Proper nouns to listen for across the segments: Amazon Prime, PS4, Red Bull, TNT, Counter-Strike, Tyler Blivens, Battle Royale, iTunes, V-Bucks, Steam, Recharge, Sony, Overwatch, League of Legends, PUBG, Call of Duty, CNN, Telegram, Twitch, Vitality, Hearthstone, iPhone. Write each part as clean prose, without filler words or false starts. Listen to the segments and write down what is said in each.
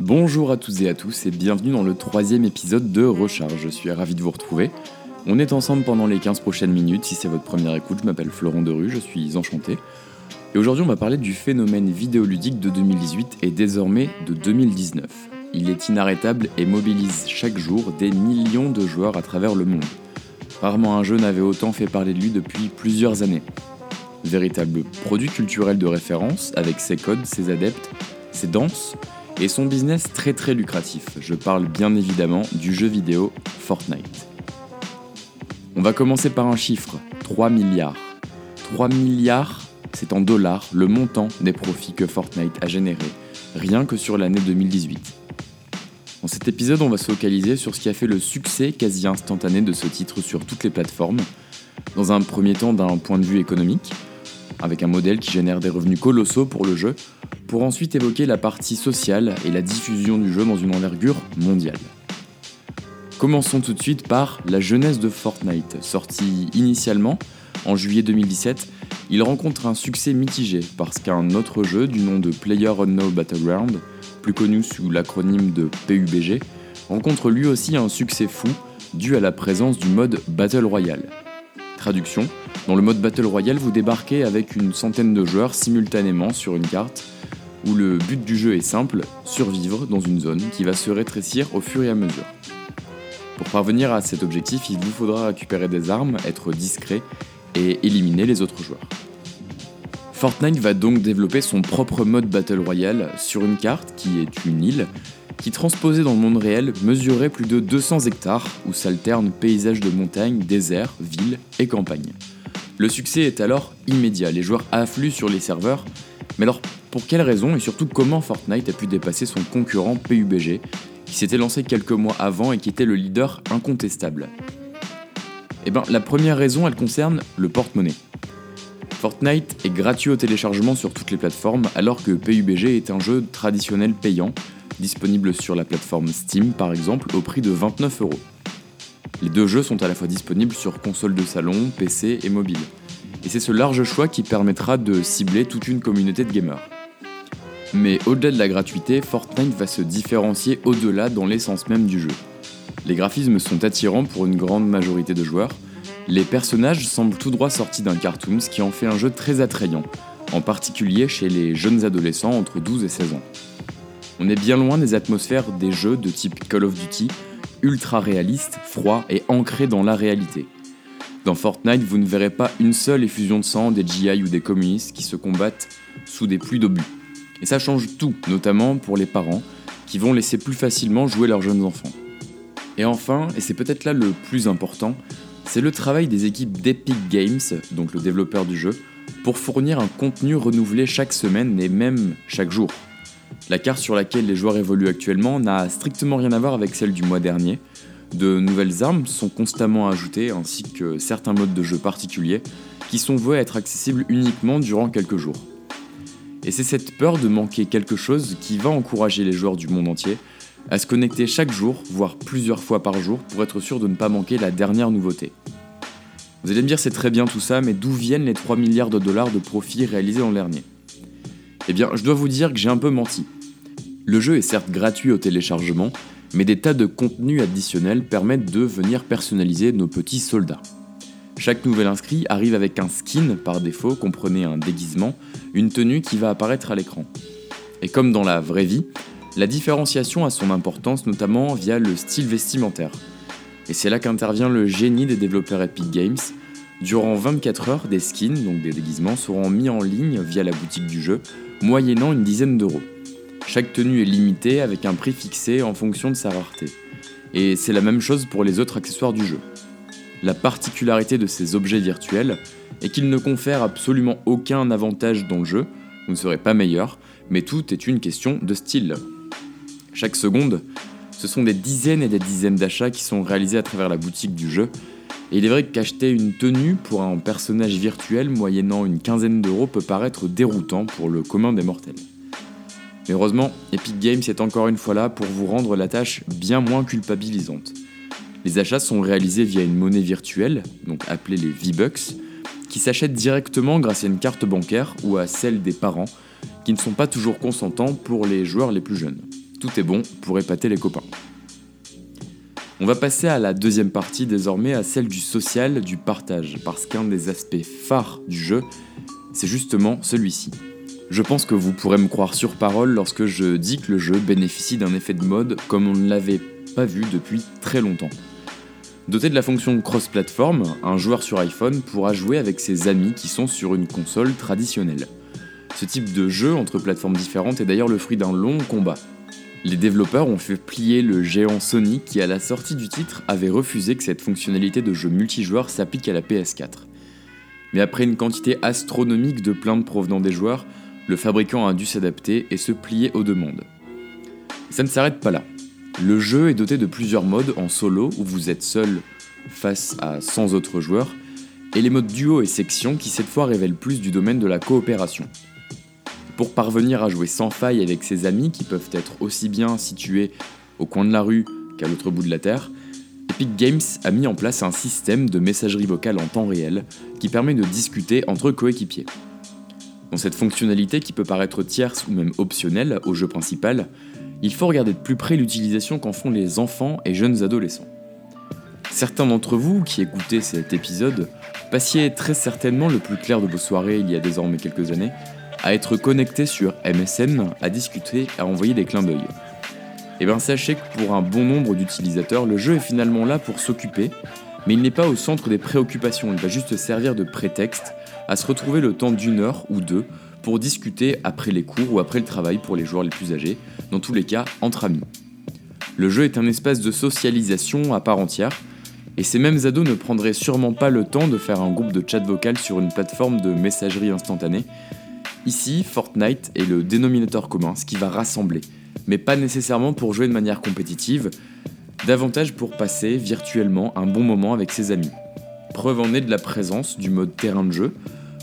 Bonjour à toutes et à tous et bienvenue dans le 3e épisode de Recharge, je suis ravi de vous retrouver. On est ensemble pendant les 15 prochaines minutes, si c'est votre première écoute, je m'appelle Florent Derue, je suis enchanté. Et aujourd'hui on va parler du phénomène vidéoludique de 2018 et désormais de 2019. Il est inarrêtable et mobilise chaque jour des millions de joueurs à travers le monde. Rarement un jeu n'avait autant fait parler de lui depuis plusieurs années. Véritable produit culturel de référence, avec ses codes, ses adeptes, ses danses, et son business très très lucratif. Je parle bien évidemment du jeu vidéo Fortnite. On va commencer par un chiffre, 3 milliards. 3 milliards, c'est en dollars le montant des profits que Fortnite a généré, rien que sur l'année 2018. Dans cet épisode, on va se focaliser sur ce qui a fait le succès quasi instantané de ce titre sur toutes les plateformes. Dans un premier temps, d'un point de vue économique, avec un modèle qui génère des revenus colossaux pour le jeu, pour ensuite évoquer la partie sociale et la diffusion du jeu dans une envergure mondiale. Commençons tout de suite par la jeunesse de Fortnite. Sorti initialement en juillet 2017, il rencontre un succès mitigé parce qu'un autre jeu du nom de Player Unknown Battleground, plus connu sous l'acronyme de PUBG, rencontre lui aussi un succès fou dû à la présence du mode Battle Royale. Traduction, dans le mode Battle Royale, vous débarquez avec une centaine de joueurs simultanément sur une carte où le but du jeu est simple, survivre dans une zone qui va se rétrécir au fur et à mesure. Pour parvenir à cet objectif, il vous faudra récupérer des armes, être discret et éliminer les autres joueurs. Fortnite va donc développer son propre mode Battle Royale sur une carte qui est une île, qui transposée dans le monde réel mesurait plus de 200 hectares où s'alternent paysages de montagne, déserts, villes et campagnes. Le succès est alors immédiat, les joueurs affluent sur les serveurs, mais alors pour quelles raisons et surtout comment Fortnite a pu dépasser son concurrent PUBG, qui s'était lancé quelques mois avant et qui était le leader incontestable ? Eh bien, la première raison, elle concerne le porte-monnaie. Fortnite est gratuit au téléchargement sur toutes les plateformes, alors que PUBG est un jeu traditionnel payant, disponible sur la plateforme Steam par exemple, au prix de 29€. Les deux jeux sont à la fois disponibles sur console de salon, PC et mobile. Et c'est ce large choix qui permettra de cibler toute une communauté de gamers. Mais au-delà de la gratuité, Fortnite va se différencier au-delà dans l'essence même du jeu. Les graphismes sont attirants pour une grande majorité de joueurs, les personnages semblent tout droit sortis d'un cartoon, ce qui en fait un jeu très attrayant, en particulier chez les jeunes adolescents entre 12 et 16 ans. On est bien loin des atmosphères des jeux de type Call of Duty, ultra réalistes, froids et ancrés dans la réalité. Dans Fortnite, vous ne verrez pas une seule effusion de sang des GI ou des communistes qui se combattent sous des pluies d'obus. Et ça change tout, notamment pour les parents, qui vont laisser plus facilement jouer leurs jeunes enfants. Et enfin, et c'est peut-être là le plus important, c'est le travail des équipes d'Epic Games, donc le développeur du jeu, pour fournir un contenu renouvelé chaque semaine et même chaque jour. La carte sur laquelle les joueurs évoluent actuellement n'a strictement rien à voir avec celle du mois dernier. De nouvelles armes sont constamment ajoutées, ainsi que certains modes de jeu particuliers, qui sont voués à être accessibles uniquement durant quelques jours. Et c'est cette peur de manquer quelque chose qui va encourager les joueurs du monde entier à se connecter chaque jour, voire plusieurs fois par jour, pour être sûr de ne pas manquer la dernière nouveauté. Vous allez me dire, c'est très bien tout ça, mais d'où viennent les 3 milliards de dollars de profits réalisés l'an dernier ? Eh bien, je dois vous dire que j'ai un peu menti. Le jeu est certes gratuit au téléchargement, mais des tas de contenus additionnels permettent de venir personnaliser nos petits soldats. Chaque nouvel inscrit arrive avec un skin par défaut, comprenez un déguisement, une tenue qui va apparaître à l'écran. Et comme dans la vraie vie, la différenciation a son importance, notamment via le style vestimentaire. Et c'est là qu'intervient le génie des développeurs Epic Games. Durant 24 heures, des skins, donc des déguisements, seront mis en ligne via la boutique du jeu, moyennant une dizaine d'euros. Chaque tenue est limitée avec un prix fixé en fonction de sa rareté. Et c'est la même chose pour les autres accessoires du jeu. La particularité de ces objets virtuels est qu'ils ne confèrent absolument aucun avantage dans le jeu, vous ne serez pas meilleur, mais tout est une question de style. Chaque seconde, ce sont des dizaines et des dizaines d'achats qui sont réalisés à travers la boutique du jeu, et il est vrai qu'acheter une tenue pour un personnage virtuel moyennant une quinzaine d'euros peut paraître déroutant pour le commun des mortels. Mais heureusement, Epic Games est encore une fois là pour vous rendre la tâche bien moins culpabilisante. Les achats sont réalisés via une monnaie virtuelle, donc appelée les V-Bucks, qui s'achètent directement grâce à une carte bancaire ou à celle des parents, qui ne sont pas toujours consentants pour les joueurs les plus jeunes. Tout est bon pour épater les copains. On va passer à la deuxième partie désormais, à celle du social, du partage, parce qu'un des aspects phares du jeu, c'est justement celui-ci. Je pense que vous pourrez me croire sur parole lorsque je dis que le jeu bénéficie d'un effet de mode comme on ne l'avait pas vu depuis très longtemps. Doté de la fonction cross-platform, un joueur sur iPhone pourra jouer avec ses amis qui sont sur une console traditionnelle. Ce type de jeu entre plateformes différentes est d'ailleurs le fruit d'un long combat. Les développeurs ont fait plier le géant Sony qui, à la sortie du titre, avait refusé que cette fonctionnalité de jeu multijoueur s'applique à la PS4. Mais après une quantité astronomique de plaintes provenant des joueurs, le fabricant a dû s'adapter et se plier aux demandes. Ça ne s'arrête pas là. Le jeu est doté de plusieurs modes en solo où vous êtes seul face à 100 autres joueurs, et les modes duo et section qui cette fois révèlent plus du domaine de la coopération. Pour parvenir à jouer sans faille avec ses amis qui peuvent être aussi bien situés au coin de la rue qu'à l'autre bout de la terre, Epic Games a mis en place un système de messagerie vocale en temps réel qui permet de discuter entre coéquipiers. Dans cette fonctionnalité qui peut paraître tierce ou même optionnelle au jeu principal, il faut regarder de plus près l'utilisation qu'en font les enfants et jeunes adolescents. Certains d'entre vous qui écoutez cet épisode passiez très certainement le plus clair de vos soirées il y a désormais quelques années à être connecté sur MSN, à discuter, à envoyer des clins d'œil. Et bien sachez que pour un bon nombre d'utilisateurs, le jeu est finalement là pour s'occuper, mais il n'est pas au centre des préoccupations, il va juste servir de prétexte à se retrouver le temps d'une heure ou deux pour discuter après les cours ou après le travail pour les joueurs les plus âgés, dans tous les cas entre amis. Le jeu est un espace de socialisation à part entière, et ces mêmes ados ne prendraient sûrement pas le temps de faire un groupe de chat vocal sur une plateforme de messagerie instantanée. Ici, Fortnite est le dénominateur commun, ce qui va rassembler, mais pas nécessairement pour jouer de manière compétitive, davantage pour passer virtuellement un bon moment avec ses amis. Preuve en est de la présence du mode terrain de jeu,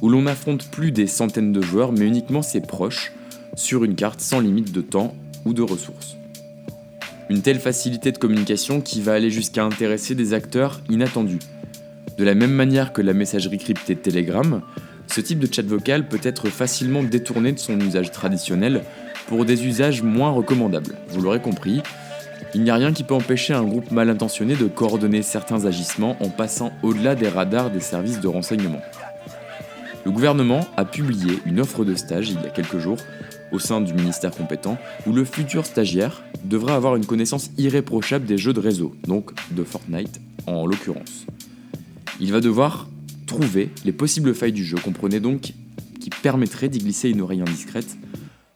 où l'on n'affronte plus des centaines de joueurs, mais uniquement ses proches, sur une carte sans limite de temps ou de ressources. Une telle facilité de communication qui va aller jusqu'à intéresser des acteurs inattendus. De la même manière que la messagerie cryptée Telegram, ce type de chat vocal peut être facilement détourné de son usage traditionnel pour des usages moins recommandables. Vous l'aurez compris, il n'y a rien qui peut empêcher un groupe mal intentionné de coordonner certains agissements en passant au-delà des radars des services de renseignement. Le gouvernement a publié une offre de stage il y a quelques jours au sein du ministère compétent où le futur stagiaire devra avoir une connaissance irréprochable des jeux de réseau, donc de Fortnite en l'occurrence. Il va devoir trouver les possibles failles du jeu, comprenez donc, qui permettraient d'y glisser une oreille indiscrète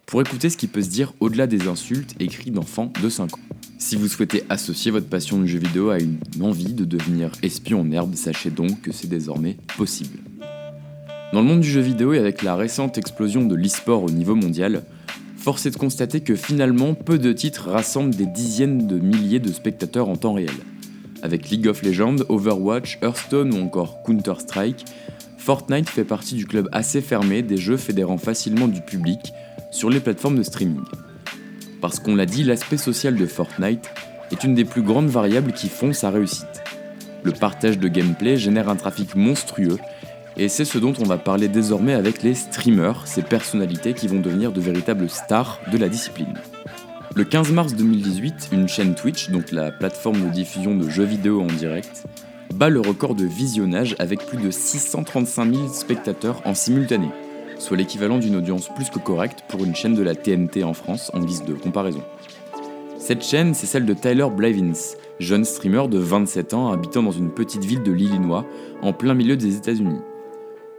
pour écouter ce qui peut se dire au-delà des insultes et cris d'enfants de 5 ans. Si vous souhaitez associer votre passion du jeu vidéo à une envie de devenir espion en herbe, sachez donc que c'est désormais possible. Dans le monde du jeu vidéo et avec la récente explosion de l'e-sport au niveau mondial, force est de constater que finalement peu de titres rassemblent des dizaines de milliers de spectateurs en temps réel. Avec League of Legends, Overwatch, Hearthstone ou encore Counter-Strike, Fortnite fait partie du club assez fermé des jeux fédérant facilement du public sur les plateformes de streaming. Parce qu'on l'a dit, l'aspect social de Fortnite est une des plus grandes variables qui font sa réussite. Le partage de gameplay génère un trafic monstrueux, et c'est ce dont on va parler désormais avec les streamers, ces personnalités qui vont devenir de véritables stars de la discipline. Le 15 mars 2018, une chaîne Twitch, donc la plateforme de diffusion de jeux vidéo en direct, bat le record de visionnage avec plus de 635 000 spectateurs en simultané, soit l'équivalent d'une audience plus que correcte pour une chaîne de la TNT en France en guise de comparaison. Cette chaîne, c'est celle de Tyler Blivens, jeune streamer de 27 ans habitant dans une petite ville de l'Illinois, en plein milieu des États-Unis.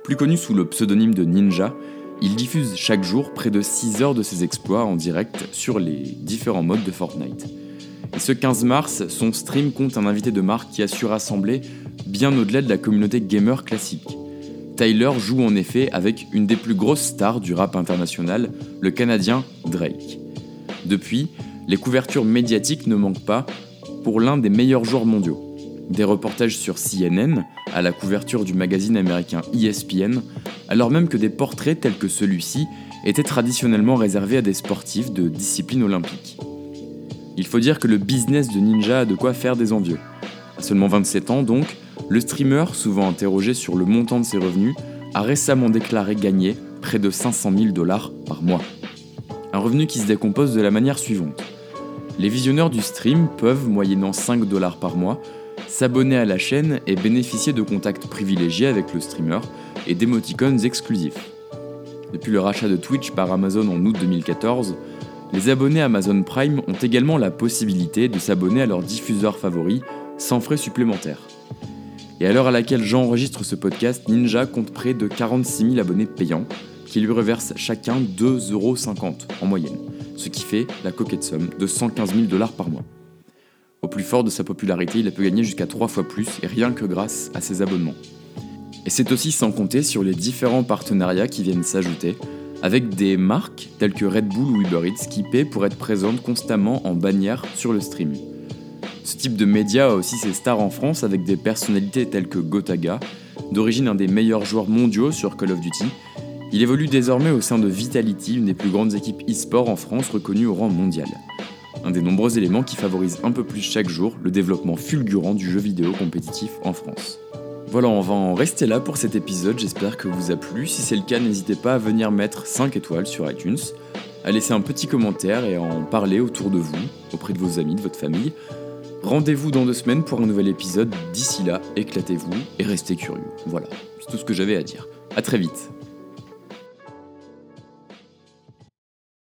Plus connu sous le pseudonyme de Ninja, il diffuse chaque jour près de 6 heures de ses exploits en direct sur les différents modes de Fortnite. Et ce 15 mars, son stream compte un invité de marque qui a su rassembler bien au-delà de la communauté gamer classique. Tyler joue en effet avec une des plus grosses stars du rap international, le Canadien Drake. Depuis, les couvertures médiatiques ne manquent pas pour l'un des meilleurs joueurs mondiaux. Des reportages sur CNN, à la couverture du magazine américain ESPN, alors même que des portraits tels que celui-ci étaient traditionnellement réservés à des sportifs de discipline olympique. Il faut dire que le business de Ninja a de quoi faire des envieux. À seulement 27 ans donc, le streamer, souvent interrogé sur le montant de ses revenus, a récemment déclaré gagner près de 500 000 $ par mois. Un revenu qui se décompose de la manière suivante. Les visionneurs du stream peuvent, moyennant 5$ par mois, s'abonner à la chaîne et bénéficier de contacts privilégiés avec le streamer et d'émoticônes exclusifs. Depuis le rachat de Twitch par Amazon en août 2014, les abonnés Amazon Prime ont également la possibilité de s'abonner à leur diffuseur favori sans frais supplémentaires. Et à l'heure à laquelle j'enregistre ce podcast, Ninja compte près de 46 000 abonnés payants qui lui reversent chacun 2,50€ en moyenne, ce qui fait la coquette somme de 115 000$ par mois. Au plus fort de sa popularité, il a pu gagner jusqu'à 3 fois plus, et rien que grâce à ses abonnements. Et c'est aussi sans compter sur les différents partenariats qui viennent s'ajouter, avec des marques telles que Red Bull ou Uber Eats qui paient pour être présentes constamment en bannière sur le stream. Ce type de média a aussi ses stars en France, avec des personnalités telles que Gotaga, d'origine un des meilleurs joueurs mondiaux sur Call of Duty. Il évolue désormais au sein de Vitality, une des plus grandes équipes e-sport en France reconnue au rang mondial. Un des nombreux éléments qui favorise un peu plus chaque jour le développement fulgurant du jeu vidéo compétitif en France. Voilà, on va en rester là pour cet épisode, j'espère que vous a plu. Si c'est le cas, n'hésitez pas à venir mettre 5 étoiles sur iTunes, à laisser un petit commentaire et à en parler autour de vous, auprès de vos amis, de votre famille. Rendez-vous dans 2 semaines pour un nouvel épisode. D'ici là, éclatez-vous et restez curieux. Voilà, c'est tout ce que j'avais à dire. À très vite.